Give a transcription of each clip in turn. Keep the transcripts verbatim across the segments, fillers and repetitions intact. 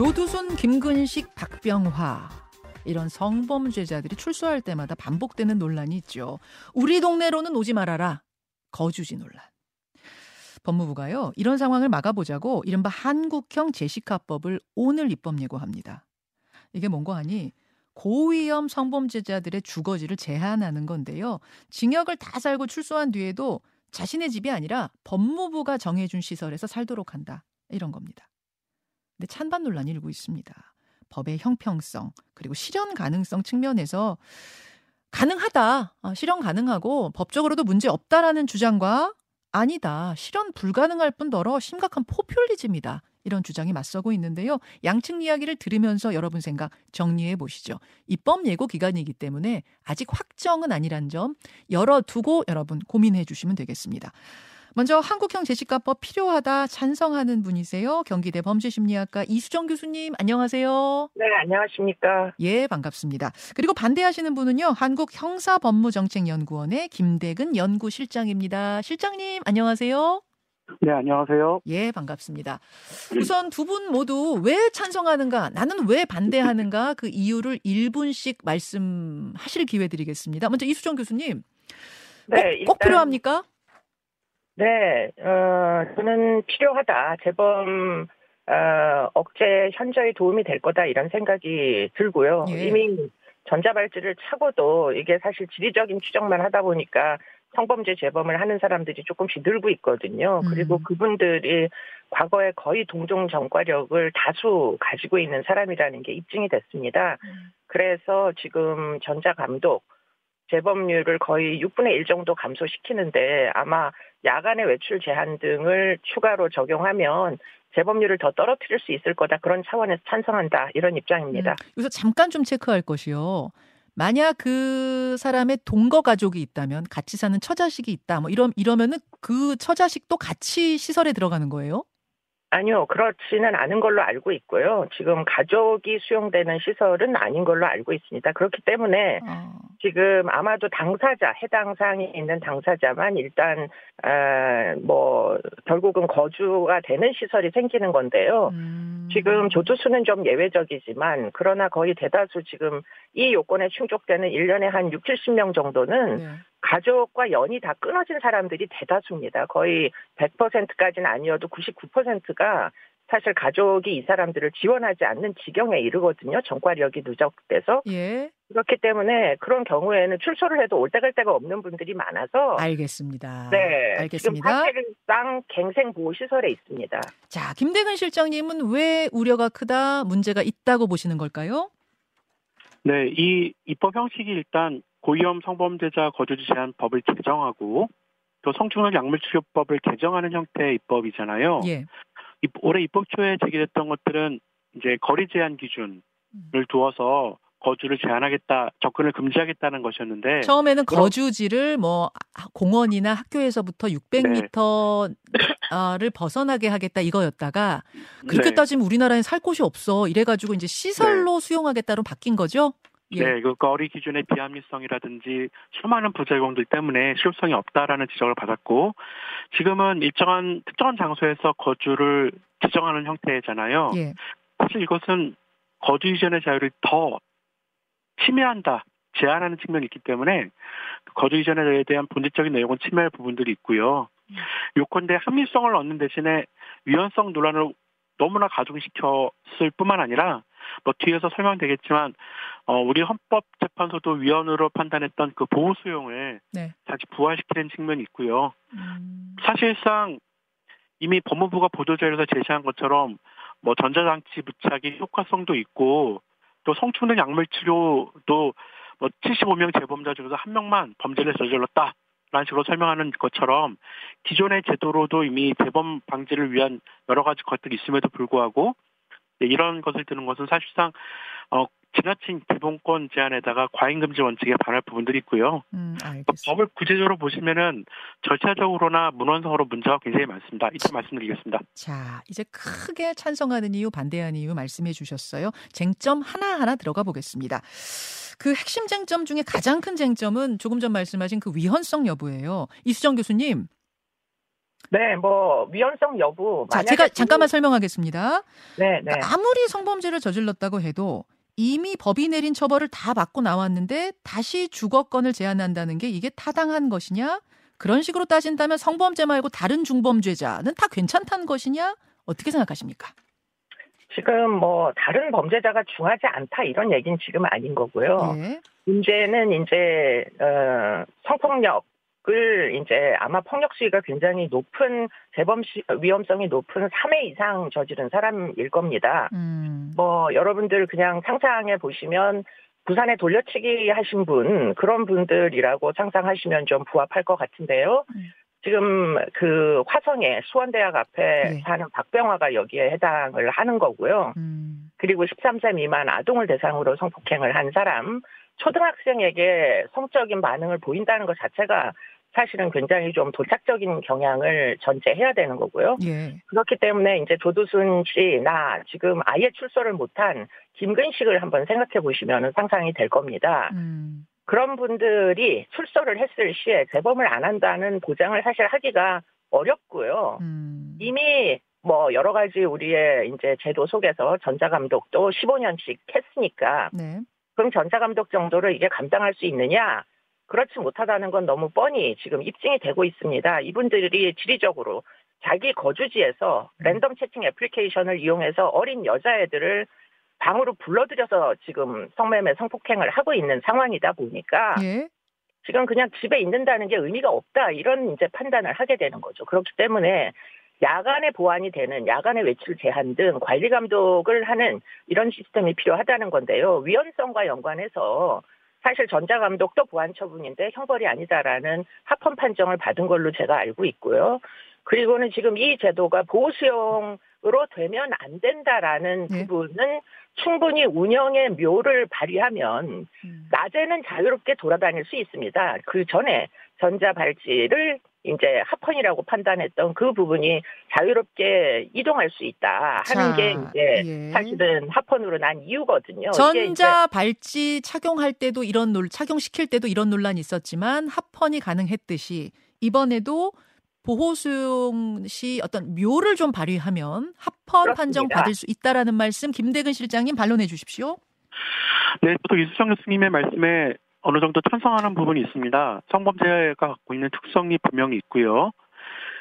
조두순, 김근식, 박병화 이런 성범죄자들이 출소할 때마다 반복되는 논란이 있죠. 우리 동네로는 오지 말아라. 거주지 논란. 법무부가요, 이런 상황을 막아보자고 이른바 한국형 제시카법을 오늘 입법 예고합니다. 이게 뭔가 하니 고위험 성범죄자들의 주거지를 제한하는 건데요. 징역을 다 살고 출소한 뒤에도 자신의 집이 아니라 법무부가 정해준 시설에서 살도록 한다. 이런 겁니다. 근데 찬반 논란이 일고 있습니다. 법의 형평성 그리고 실현 가능성 측면에서 가능하다, 실현 가능하고 법적으로도 문제 없다라는 주장과 아니다, 실현 불가능할 뿐더러 심각한 포퓰리즘이다. 이런 주장이 맞서고 있는데요. 양측 이야기를 들으면서 여러분 생각 정리해 보시죠. 입법 예고 기간이기 때문에 아직 확정은 아니란 점 열어두고 여러분 고민해 주시면 되겠습니다. 먼저 한국형 제시카법 필요하다 찬성하는 분이세요. 경기대 범죄심리학과 이수정 교수님 안녕하세요. 네, 안녕하십니까. 예, 반갑습니다. 그리고 반대하시는 분은요. 한국형사법무정책연구원의 김대근 연구실장입니다. 실장님 안녕하세요. 네, 안녕하세요. 예, 반갑습니다. 우선 두 분 모두 왜 찬성하는가, 나는 왜 반대하는가 그 이유를 일 분씩 말씀하실 기회 드리겠습니다. 먼저 이수정 교수님, 꼭, 네, 일단, 꼭 필요합니까? 네, 어, 저는 필요하다. 재범 어, 억제 현저히 도움이 될 거다 이런 생각이 들고요. 예. 이미 전자발찌를 차고도 이게 사실 지리적인 추정만 하다 보니까 성범죄 재범을 하는 사람들이 조금씩 늘고 있거든요. 그리고 음. 그분들이 과거에 거의 동종 전과력을 다수 가지고 있는 사람이라는 게 입증이 됐습니다. 음. 그래서 지금 전자감독 재범률을 거의 육분의 일 정도 감소시키는데 아마 야간의 외출 제한 등을 추가로 적용하면 재범률을 더 떨어뜨릴 수 있을 거다. 그런 차원에서 찬성한다. 이런 입장입니다. 음. 여기서 잠깐 좀 체크할 것이요. 만약 그 사람의 동거 가족이 있다면 같이 사는 처자식이 있다. 뭐 이런 이러면은 그 처자식도 같이 시설에 들어가는 거예요? 아니요, 그렇지는 않은 걸로 알고 있고요. 지금 가족이 수용되는 시설은 아닌 걸로 알고 있습니다. 그렇기 때문에 어. 지금 아마도 당사자, 해당 사항에 있는 당사자만 일단 에, 뭐 결국은 거주가 되는 시설이 생기는 건데요. 음. 지금 조두순은 좀 예외적이지만 그러나 거의 대다수 지금 이 요건에 충족되는 일 년에 한 육칠십 명 정도는 네. 가족과 연이 다 끊어진 사람들이 대다수입니다. 거의 백 퍼센트까지는 아니어도 구십구 퍼센트가 사실 가족이 이 사람들을 지원하지 않는 지경에 이르거든요. 전과력이 누적돼서. 예. 그렇기 때문에 그런 경우에는 출소를 해도 올 때 갈 데가 없는 분들이 많아서. 알겠습니다. 네. 알겠습니다. 지금 파태방 갱생보호시설에 있습니다. 자, 김대근 실장님은 왜 우려가 크다, 문제가 있다고 보시는 걸까요? 네, 이 입법 형식이 일단 고위험 성범죄자 거주지 제한 법을 개정하고 또 성추행 약물치료법을 개정하는 형태의 입법이잖아요. 예. 올해 입법 초에 제기됐던 것들은 이제 거리 제한 기준을 두어서 거주를 제한하겠다, 접근을 금지하겠다는 것이었는데 처음에는 거주지를 뭐 공원이나 학교에서부터 육백 미터를 네. 벗어나게 하겠다 이거였다가 그렇게 네. 따지면 우리나라엔 살 곳이 없어 이래가지고 이제 시설로 네. 수용하겠다로 바뀐 거죠? 예. 네, 그 거리 기준의 비합리성이라든지 수많은 부작용들 때문에 실효성이 없다라는 지적을 받았고 지금은 일정한 특정한 장소에서 거주를 지정하는 형태잖아요. 예. 사실 이것은 거주 이전의 자유를 더 침해한다, 제한하는 측면이 있기 때문에 거주 이전의 자유에 대한 본질적인 내용은 침해할 부분들이 있고요. 음. 요컨대 합리성을 얻는 대신에 위헌성 논란을 너무나 가중시켰을 뿐만 아니라 뭐 뒤에서 설명되겠지만 어, 우리 헌법재판소도 위헌으로 판단했던 그 보호 수용을 네. 다시 부활시키는 측면이 있고요. 음. 사실상 이미 법무부가 보도자료에서 제시한 것처럼 뭐 전자장치 부착이 효과성도 있고 또 성추행 약물치료도 뭐 칠십오 명 재범자 중에서 한 명만 범죄를 저질렀다. 라는 식으로 설명하는 것처럼 기존의 제도로도 이미 재범 방지를 위한 여러 가지 것들이 있음에도 불구하고 이런 것을 드는 것은 사실상 어, 지나친 기본권 제한에다가 과잉금지 원칙에 반할 부분들이 있고요. 음, 법을 구체적으로 보시면은 절차적으로나 문헌성으로 문제가 굉장히 많습니다. 이따 말씀드리겠습니다. 자, 이제 크게 찬성하는 이유, 반대하는 이유 말씀해 주셨어요. 쟁점 하나하나 들어가 보겠습니다. 그 핵심 쟁점 중에 가장 큰 쟁점은 조금 전 말씀하신 그 위헌성 여부예요. 이수정 교수님. 네, 뭐 위헌성 여부. 자, 제가 지금... 잠깐만 설명하겠습니다. 네, 네. 그러니까 아무리 성범죄를 저질렀다고 해도 이미 법이 내린 처벌을 다 받고 나왔는데 다시 주거권을 제한한다는 게 이게 타당한 것이냐? 그런 식으로 따진다면 성범죄 말고 다른 중범죄자는 다 괜찮다는 것이냐? 어떻게 생각하십니까? 지금 뭐 다른 범죄자가 중하지 않다 이런 얘기는 지금 아닌 거고요. 네. 문제는 이제 어, 성폭력. 을 이제 아마 폭력 시위가 굉장히 높은 재범 시, 위험성이 높은 삼 회 이상 저지른 사람일 겁니다. 음. 뭐 여러분들 그냥 상상해 보시면 부산에 돌려치기 하신 분 그런 분들이라고 상상하시면 좀 부합할 것 같은데요. 음. 지금 그 화성에 수원대학 앞에 네. 사는 박병화가 여기에 해당을 하는 거고요. 음. 그리고 십삼 세 미만 아동을 대상으로 성폭행을 한 사람. 초등학생에게 성적인 반응을 보인다는 것 자체가 사실은 굉장히 좀 도착적인 경향을 전제해야 되는 거고요. 예. 그렇기 때문에 이제 조두순 씨나 지금 아예 출소를 못한 김근식을 한번 생각해 보시면 상상이 될 겁니다. 음. 그런 분들이 출소를 했을 시에 재범을 안 한다는 보장을 사실 하기가 어렵고요. 음. 이미 뭐 여러 가지 우리의 이제 제도 속에서 전자감독도 십오 년씩 했으니까. 네. 그럼 전자감독 정도를 이게 감당할 수 있느냐? 그렇지 못하다는 건 너무 뻔히 지금 입증이 되고 있습니다. 이분들이 지리적으로 자기 거주지에서 랜덤 채팅 애플리케이션을 이용해서 어린 여자애들을 방으로 불러들여서 지금 성매매 성폭행을 하고 있는 상황이다 보니까 예? 지금 그냥 집에 있는다는 게 의미가 없다. 이런 이제 판단을 하게 되는 거죠. 그렇기 때문에 야간에 보완이 되는 야간의 외출 제한 등 관리 감독을 하는 이런 시스템이 필요하다는 건데요. 위헌성과 연관해서 사실 전자감독도 보완 처분인데 형벌이 아니다라는 합헌 판정을 받은 걸로 제가 알고 있고요. 그리고는 지금 이 제도가 보호 수용으로 되면 안 된다라는 네. 부분은 충분히 운영의 묘를 발휘하면 낮에는 자유롭게 돌아다닐 수 있습니다. 그 전에 전자발찌를 이제 합헌이라고 판단했던 그 부분이 자유롭게 이동할 수 있다 하는 자, 게 이제 예. 사실은 합헌으로 난 이유거든요. 전자 발찌 착용할 때도 이런 논 착용시킬 때도 이런 논란이 있었지만 합헌이 가능했듯이 이번에도 보호수용 시 어떤 묘를 좀 발휘하면 합헌 그렇습니다. 판정 받을 수 있다라는 말씀 김대근 실장님 반론해 주십시오. 네, 또 이수정 교수님의 말씀에 어느 정도 찬성하는 부분이 있습니다. 성범죄가 갖고 있는 특성이 분명히 있고요.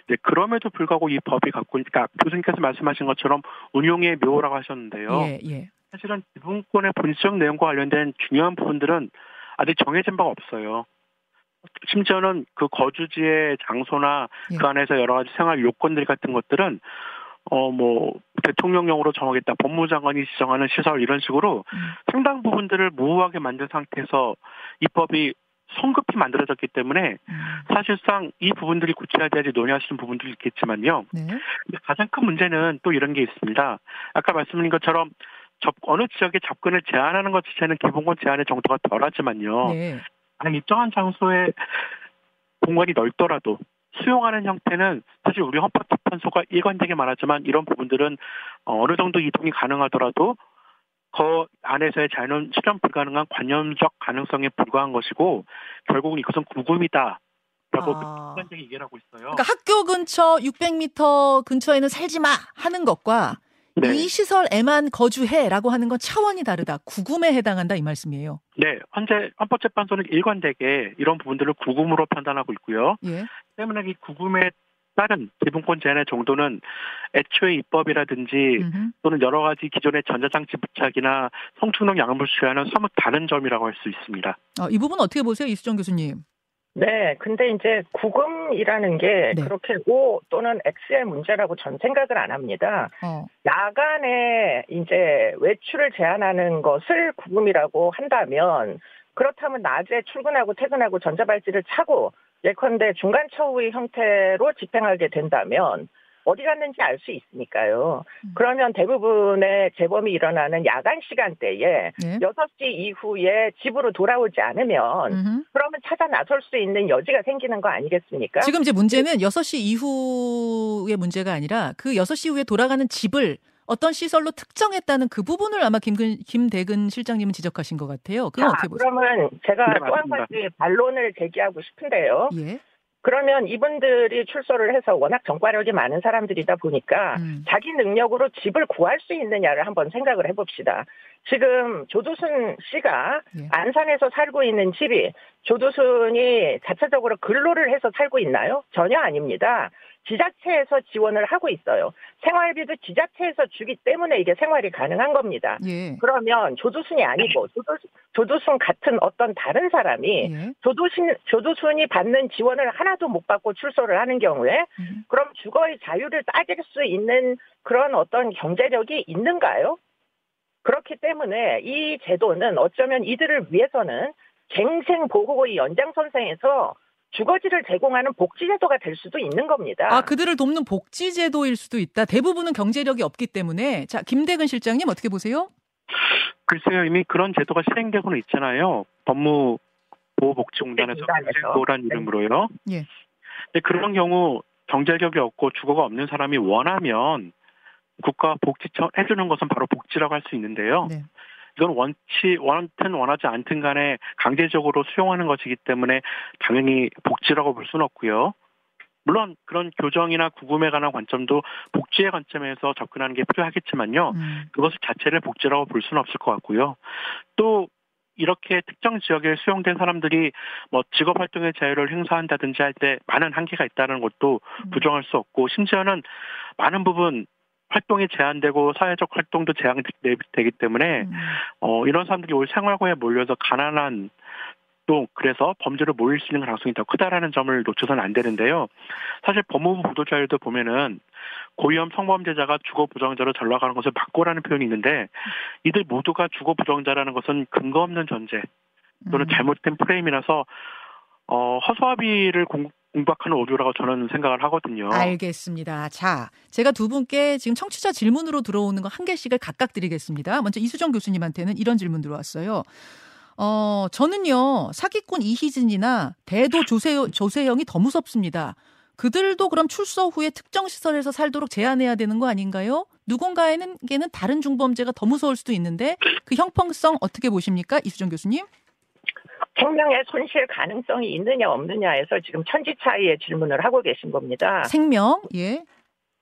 네, 그럼에도 불구하고 이 법이 갖고 그러니까 교수님께서 말씀하신 것처럼 운용의 묘라고 하셨는데요. 예, 예. 사실은 기본권의 본질적 내용과 관련된 중요한 부분들은 아직 정해진 바가 없어요. 심지어는 그 거주지의 장소나 예. 그 안에서 여러 가지 생활 요건들 같은 것들은 어, 뭐, 대통령령으로 정하겠다, 법무장관이 지정하는 시설, 이런 식으로 음. 상당 부분들을 모호하게 만든 상태에서 이 법이 성급히 만들어졌기 때문에 음. 사실상 이 부분들이 구체화돼야지 논의하시는 부분들이 있겠지만요. 네. 가장 큰 문제는 또 이런 게 있습니다. 아까 말씀드린 것처럼 접, 어느 지역에 접근을 제한하는 것 자체는 기본권 제한의 정도가 덜하지만요. 네. 만약 일정한 장소에 공간이 넓더라도 수용하는 형태는 사실 우리 헌법재판소가 일관되게 말하지만 이런 부분들은 어느 정도 이동이 가능하더라도 그 안에서의 자유는 실현 불가능한 관념적 가능성에 불과한 것이고 결국은 이것은 구금이다. 라고 아. 일관되게 얘기를 하고 있어요. 그러니까 학교 근처 육백 미터 근처에는 살지 마 하는 것과 네. 이 시설에만 거주해라고 하는 건 차원이 다르다. 구금에 해당한다 이 말씀이에요. 네. 현재 헌법재판소는 일관되게 이런 부분들을 구금으로 판단하고 있고요. 예. 때문에 이 구금에 따른 기본권 제한의 정도는 애초에 입법이라든지 음흠. 또는 여러 가지 기존의 전자장치 부착이나 성추행 약물 수요와는 사뭇 다른 점이라고 할 수 있습니다. 아, 이 부분 어떻게 보세요? 이수정 교수님. 네. 근데 이제 구금이라는 게 네. 그렇게 O 또는 X의 문제라고 전 생각을 안 합니다. 어. 야간에 이제 외출을 제한하는 것을 구금이라고 한다면 그렇다면 낮에 출근하고 퇴근하고 전자발찌를 차고 예컨대 중간처우의 형태로 집행하게 된다면 어디 갔는지 알 수 있으니까요. 음. 그러면 대부분의 재범이 일어나는 야간 시간대에 네. 여섯 시 이후에 집으로 돌아오지 않으면 음흠. 그러면 찾아 나설 수 있는 여지가 생기는 거 아니겠습니까? 지금 이제 문제는 여섯 시 이후의 문제가 아니라 그 여섯 시 이후에 돌아가는 집을 어떤 시설로 특정했다는 그 부분을 아마 김근, 김대근 실장님은 지적하신 것 같아요. 그건 아, 어떻게 보세요? 그러면 제가 네, 또 한 가지 반론을 제기하고 싶은데요. 예? 그러면 이분들이 출소를 해서 워낙 정과력이 많은 사람들이다 보니까 음. 자기 능력으로 집을 구할 수 있느냐를 한번 생각을 해봅시다. 지금 조두순 씨가 예. 안산에서 살고 있는 집이 조두순이 자체적으로 근로를 해서 살고 있나요? 전혀 아닙니다. 지자체에서 지원을 하고 있어요. 생활비도 지자체에서 주기 때문에 이게 생활이 가능한 겁니다. 예. 그러면 조두순이 아니고 조두순, 조두순 같은 어떤 다른 사람이 예. 조두순, 조두순이 받는 지원을 하나도 못 받고 출소를 하는 경우에 음. 그럼 주거의 자유를 따질 수 있는 그런 어떤 경제력이 있는가요? 그렇기 때문에 이 제도는 어쩌면 이들을 위해서는 갱생보호의 연장선상에서 주거지를 제공하는 복지제도가 될 수도 있는 겁니다. 아, 그들을 돕는 복지제도일 수도 있다. 대부분은 경제력이 없기 때문에. 자, 김대근 실장님 어떻게 보세요? 글쎄요. 이미 그런 제도가 실행되고는 있잖아요. 법무보호복지공단에서 보호란 이름으로요. 예. 근데 그런 경우 경제력이 없고 주거가 없는 사람이 원하면 국가복지청 해주는 것은 바로 복지라고 할 수 있는데요. 네. 이건 원치, 원하든 원하지 않든 간에 강제적으로 수용하는 것이기 때문에 당연히 복지라고 볼 수는 없고요. 물론 그런 교정이나 구금에 관한 관점도 복지의 관점에서 접근하는 게 필요하겠지만요. 음. 그것을 자체를 복지라고 볼 수는 없을 것 같고요. 또 이렇게 특정 지역에 수용된 사람들이 뭐 직업 활동의 자유를 행사한다든지 할 때 많은 한계가 있다는 것도 부정할 수 없고, 심지어는 많은 부분 활동이 제한되고 사회적 활동도 제한되기 때문에 음. 어, 이런 사람들이 올 생활고에 몰려서 가난한, 또 그래서 범죄로 몰릴 수 있는 가능성이 더 크다라는 점을 놓쳐서는 안 되는데요. 사실 법무부 보도 자료도 보면은 고위험 성범죄자가 주거 부정자로 전락하는 것을 막고라는 표현이 있는데, 이들 모두가 주거 부정자라는 것은 근거 없는 전제 또는 잘못된 프레임이라서 어, 허수아비를 공 공박하는 오류라고 저는 생각을 하거든요. 알겠습니다. 자, 제가 두 분께 지금 청취자 질문으로 들어오는 거 한 개씩을 각각 드리겠습니다. 먼저 이수정 교수님한테는 이런 질문 들어왔어요. 어, 저는요, 사기꾼 이희진이나 대도 조세, 조세형이 더 무섭습니다. 그들도 그럼 출소 후에 특정 시설에서 살도록 제한해야 되는 거 아닌가요? 누군가에게는 다른 중범죄가 더 무서울 수도 있는데 그 형평성 어떻게 보십니까? 이수정 교수님. 생명의 손실 가능성이 있느냐 없느냐에서 지금 천지 차이의 질문을 하고 계신 겁니다. 생명? 예.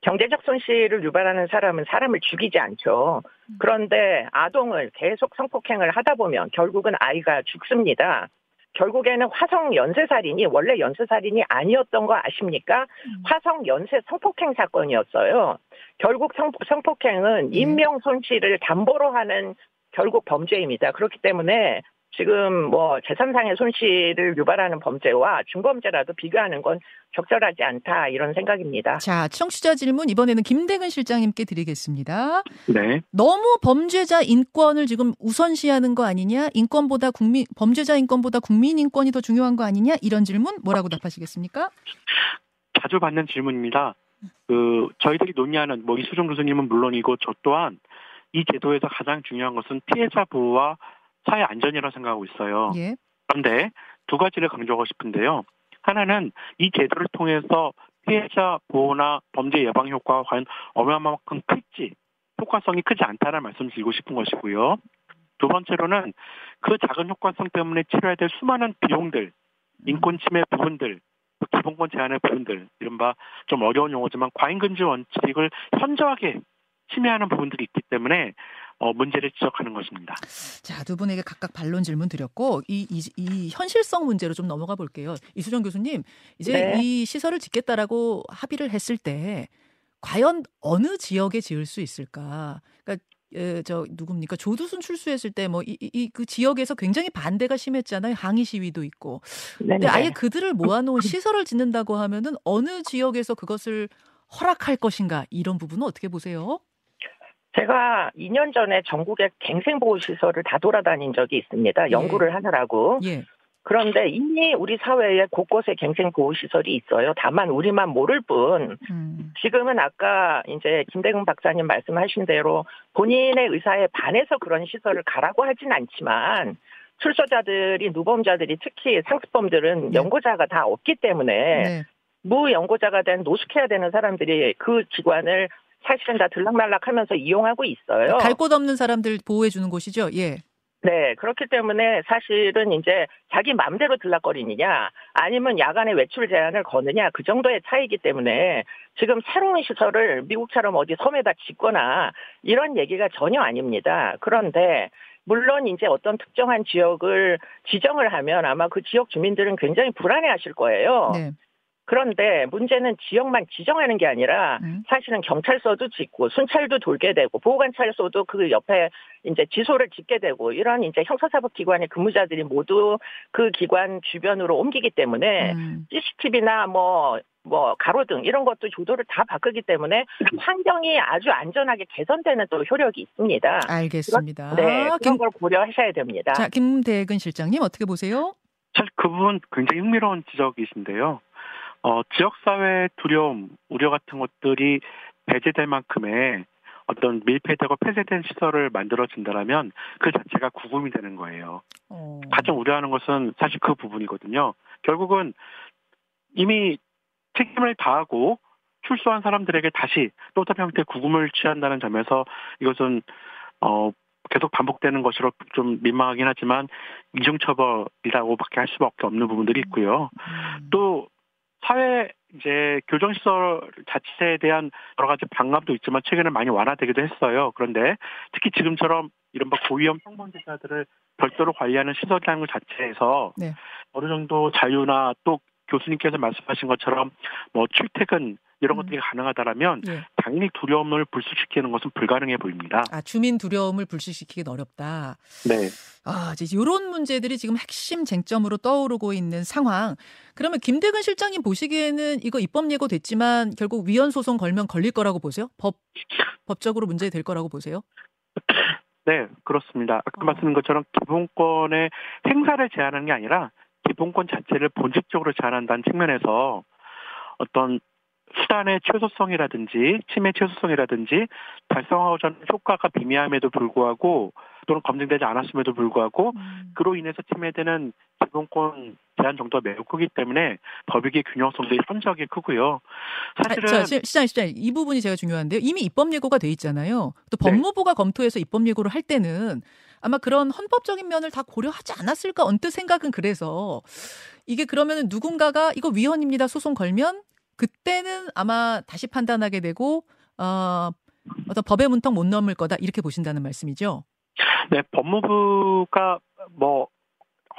경제적 손실을 유발하는 사람은 사람을 죽이지 않죠. 그런데 아동을 계속 성폭행을 하다 보면 결국은 아이가 죽습니다. 결국에는 화성 연쇄살인이 원래 연쇄살인이 아니었던 거 아십니까? 음. 화성 연쇄 성폭행 사건이었어요. 결국 성, 성폭행은 인명 손실을 담보로 하는 결국 범죄입니다. 그렇기 때문에 지금 뭐 재산상의 손실을 유발하는 범죄와 중범죄라도 비교하는 건 적절하지 않다, 이런 생각입니다. 자, 청취자 질문 이번에는 김대근 실장님께 드리겠습니다. 네. 너무 범죄자 인권을 지금 우선시하는 거 아니냐? 인권보다 국민 범죄자 인권보다 국민 인권이 더 중요한 거 아니냐? 이런 질문 뭐라고 답하시겠습니까? 자주 받는 질문입니다. 그 저희들이 논의하는 뭐 이수정 교수님은 물론이고 저 또한 이 제도에서 가장 중요한 것은 피해자 보호와 사회 안전이라고 생각하고 있어요. 예. 그런데 두 가지를 강조하고 싶은데요. 하나는 이 제도를 통해서 피해자 보호나 범죄 예방 효과가 과연 얼마만큼 클지, 효과성이 크지 않다는 말씀을 드리고 싶은 것이고요. 두 번째로는 그 작은 효과성 때문에 치러야 될 수많은 비용들, 인권 침해 부분들, 기본권 제한의 부분들, 이른바 좀 어려운 용어지만 과잉금지 원칙을 현저하게 침해하는 부분들이 있기 때문에 어, 문제를 지적하는 것입니다. 자, 두 분에게 각각 반론 질문 드렸고 이, 이, 이 현실성 문제로 좀 넘어가 볼게요. 이수정 교수님, 이제 네. 이 시설을 짓겠다라고 합의를 했을 때 과연 어느 지역에 지을 수 있을까? 그러니까 에, 저 누굽니까? 조두순 출소했을 때 뭐 이 이 그 지역에서 굉장히 반대가 심했잖아요. 항의 시위도 있고. 근데 아예 그들을 모아놓은 시설을 짓는다고 하면은 어느 지역에서 그것을 허락할 것인가? 이런 부분은 어떻게 보세요? 제가 이 년 전에 전국의 갱생보호시설을 다 돌아다닌 적이 있습니다. 연구를 예. 하느라고. 예. 그런데 이미 우리 사회에 곳곳에 갱생보호시설이 있어요. 다만 우리만 모를 뿐 음. 지금은 아까 이제 김대근 박사님 말씀하신 대로 본인의 의사에 반해서 그런 시설을 가라고 하진 않지만 출소자들이, 누범자들이, 특히 상습범들은 네. 연고자가 다 없기 때문에 네. 무연고자가 된 노숙해야 되는 사람들이 그 기관을 사실은 다 들락날락하면서 이용하고 있어요. 갈 곳 없는 사람들 보호해 주는 곳이죠. 예. 네, 그렇기 때문에 사실은 이제 자기 마음대로 들락거리느냐 아니면 야간에 외출 제한을 거느냐 그 정도의 차이기 때문에 지금 새로운 시설을 미국처럼 어디 섬에다 짓거나 이런 얘기가 전혀 아닙니다. 그런데 물론 이제 어떤 특정한 지역을 지정을 하면 아마 그 지역 주민들은 굉장히 불안해하실 거예요. 네. 그런데 문제는 지역만 지정하는 게 아니라 사실은 경찰서도 짓고 순찰도 돌게 되고 보호관찰소도 그 옆에 이제 지소를 짓게 되고 이런 이제 형사사법기관의 근무자들이 모두 그 기관 주변으로 옮기기 때문에 씨씨티비나 뭐, 뭐 가로등 이런 것도 조도를 다 바꾸기 때문에 환경이 아주 안전하게 개선되는 또 효력이 있습니다. 알겠습니다. 그런, 네, 그런 김, 걸 고려하셔야 됩니다. 자, 김대근 실장님 어떻게 보세요? 사실 그 부분 굉장히 흥미로운 지적이신데요. 어, 지역사회의 두려움, 우려 같은 것들이 배제될 만큼의 어떤 밀폐되고 폐쇄된 시설을 만들어진다라면 그 자체가 구금이 되는 거예요. 오. 가장 우려하는 것은 사실 그 부분이거든요. 결국은 이미 책임을 다하고 출소한 사람들에게 다시 또 다른 형태의 구금을 취한다는 점에서 이것은 어, 계속 반복되는 것으로 좀 민망하긴 하지만 이중처벌이라고밖에 할 수밖에 없는 부분들이 있고요. 음. 또 사회 이제 교정시설 자체에 대한 여러 가지 방감도 있지만 최근에 많이 완화되기도 했어요. 그런데 특히 지금처럼 이른바 고위험 성범죄자들을 별도로 관리하는 시설이라는 것 자체에서 네. 어느 정도 자유나 또 교수님께서 말씀하신 것처럼 뭐 출퇴근 이런 음. 것들이 가능하다라면 네. 당연히 두려움을 불식시키는 것은 불가능해 보입니다. 아, 주민 두려움을 불식시키긴 어렵다. 네. 아, 이제 이런 문제들이 지금 핵심 쟁점으로 떠오르고 있는 상황. 그러면 김대근 실장님 보시기에는 이거 입법 예고됐지만 결국 위헌 소송 걸면 걸릴 거라고 보세요? 법 법적으로 문제 될 거라고 보세요? 네, 그렇습니다. 아까 어. 말씀드린 것처럼 기본권의 행사를 제한하는 게 아니라 기본권 자체를 본질적으로 제한한다는 측면에서 어떤 수단의 최소성이라든지 침해 최소성이라든지 달성하고자 하는 효과가 미미함에도 불구하고 또는 검증되지 않았음에도 불구하고 음. 그로 인해서 침해되는 기본권 제한 정도가 매우 크기 때문에 법익의 균형성도 현저하게 크고요. 사실은 아, 저, 시장 시장 이 부분이 제가 중요한데요. 이미 입법 예고가 돼 있잖아요. 또 법무부가 네. 검토해서 입법 예고를 할 때는 아마 그런 헌법적인 면을 다 고려하지 않았을까 언뜻 생각은 그래서 이게 그러면은 누군가가 이거 위헌입니다 소송 걸면 그때는 아마 다시 판단하게 되고 어, 어떤 법의 문턱 못 넘을 거다 이렇게 보신다는 말씀이죠? 네, 법무부가 뭐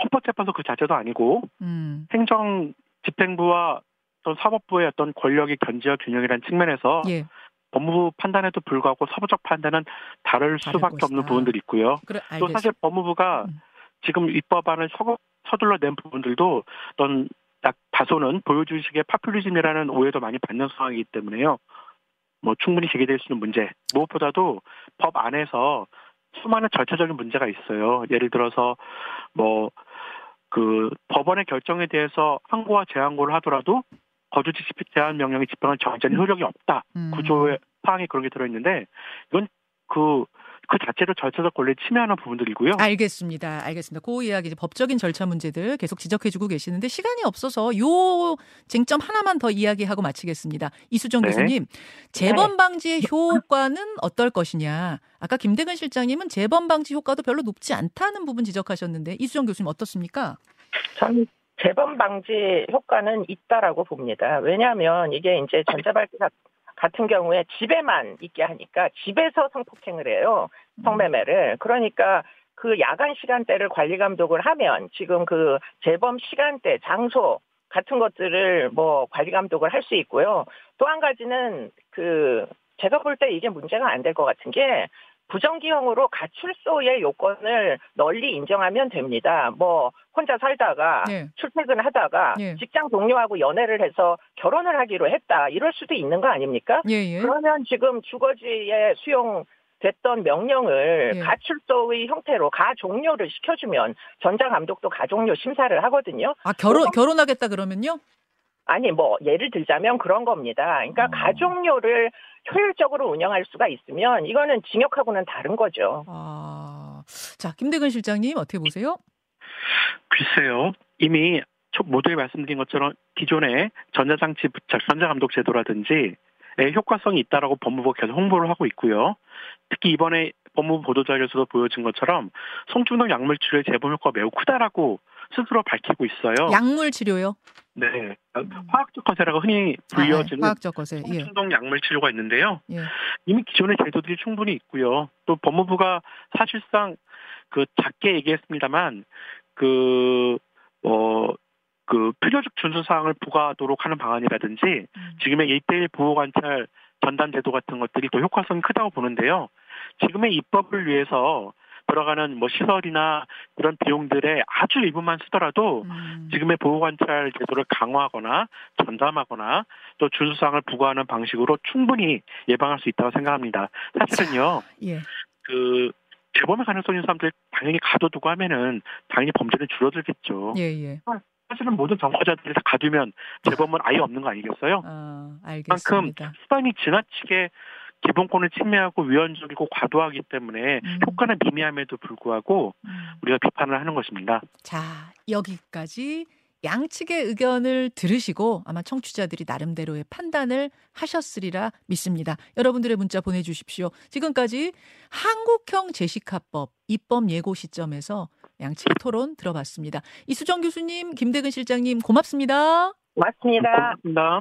헌법재판소 그 자체도 아니고 음. 행정 집행부와 또 사법부의 어떤 권력의 견제와 균형이라는 측면에서 예. 법무부 판단에도 불구하고 사법적 판단은 다를 수밖에 것이다. 없는 부분들이 있고요. 그래, 또 사실 법무부가 음. 지금 입법안을 서거, 서둘러 낸 부분들도 어떤 다소는 보여주식의 파퓰리즘이라는 오해도 많이 받는 상황이기 때문에요. 뭐 충분히 제기될 수 있는 문제. 무엇보다도 법 안에서 수많은 절차적인 문제가 있어요. 예를 들어서 뭐 그 법원의 결정에 대해서 항고와 재항고를 하더라도 거주지 제한 명령의 집행은 정전히 효력이 없다. 음. 구조의 사항이 그런 게 들어있는데 이건 그 그 자체로 절차적 권리 침해하는 부분들이고요. 알겠습니다. 알겠습니다. 그 이야기 이제 법적인 절차 문제들 계속 지적해주고 계시는데 시간이 없어서 요 쟁점 하나만 더 이야기하고 마치겠습니다. 이수정 네. 교수님, 재범 방지의 효과는 어떨 것이냐. 아까 김대근 실장님은 재범 방지 효과도 별로 높지 않다는 부분 지적하셨는데 이수정 교수님 어떻습니까? 저는 재범 방지 효과는 있다라고 봅니다. 왜냐하면 이게 이제 전자발찌 같은 경우에 집에만 있게 하니까 집에서 성폭행을 해요. 성매매를. 그러니까 그 야간 시간대를 관리 감독을 하면 지금 그 재범 시간대, 장소 같은 것들을 뭐 관리 감독을 할 수 있고요. 또 한 가지는 그 제가 볼 때 이게 문제가 안 될 것 같은 게 부정기형으로 가출소의 요건을 널리 인정하면 됩니다. 뭐 혼자 살다가 네. 출퇴근하다가 네. 직장 동료하고 연애를 해서 결혼을 하기로 했다. 이럴 수도 있는 거 아닙니까? 예예. 그러면 지금 주거지에 수용됐던 명령을 예. 가출소의 형태로 가종료를 시켜주면 전자감독도 가종료 심사를 하거든요. 아 결혼 그럼, 결혼하겠다 그러면요? 아니 뭐 예를 들자면 그런 겁니다. 그러니까 어. 가종료를 효율적으로 운영할 수가 있으면 이거는 징역하고는 다른 거죠. 아, 자 김대근 실장님 어떻게 보세요? 글쎄요. 이미 모두에 말씀드린 것처럼 기존의 전자장치 부착, 전자감독 제도라든지의 효과성이 있다라고 법무부가 계속 홍보를 하고 있고요. 특히 이번에 법무부 보도자료에서도 보여진 것처럼 성중독 약물 치료의 재범 효과가 매우 크다라고 스스로 밝히고 있어요. 약물 치료요? 네. 화학적 거세라고 흔히 불려지는 아, 화학적 거세. 예. 성중독 약물 치료가 있는데요. 예. 이미 기존의 제도들이 충분히 있고요. 또 법무부가 사실상 그 작게 얘기했습니다만 그 어 그 필요적 준수 사항을 부과하도록 하는 방안이라든지 음. 지금의 일대일 보호 관찰 전담 제도 같은 것들이 또 효과성이 크다고 보는데요. 지금의 입법을 위해서 들어가는 뭐 시설이나 이런 비용들의 아주 일부만 쓰더라도 음. 지금의 보호관찰 제도를 강화하거나 전담하거나 또 준수사항을 부과하는 방식으로 충분히 예방할 수 있다고 생각합니다. 사실은요, 예. 그 재범의 가능성인 사람들 당연히 가둬두고 하면은 당연히 범죄는 줄어들겠죠. 예예. 사실은 모든 정보자들을 다 가두면 재범은 아예 없는 거 아니겠어요? 아, 알겠습니다. 그만큼 수단이 지나치게 기본권을 침해하고 위헌적이고 과도하기 때문에 음. 효과는 미미함에도 불구하고 음. 우리가 비판을 하는 것입니다. 자, 여기까지 양측의 의견을 들으시고 아마 청취자들이 나름대로의 판단을 하셨으리라 믿습니다. 여러분들의 문자 보내주십시오. 지금까지 한국형 제시카법 입법 예고 시점에서 양측 토론 들어봤습니다. 이수정 교수님, 김대근 실장님 고맙습니다. 고맙습니다. 고맙습니다.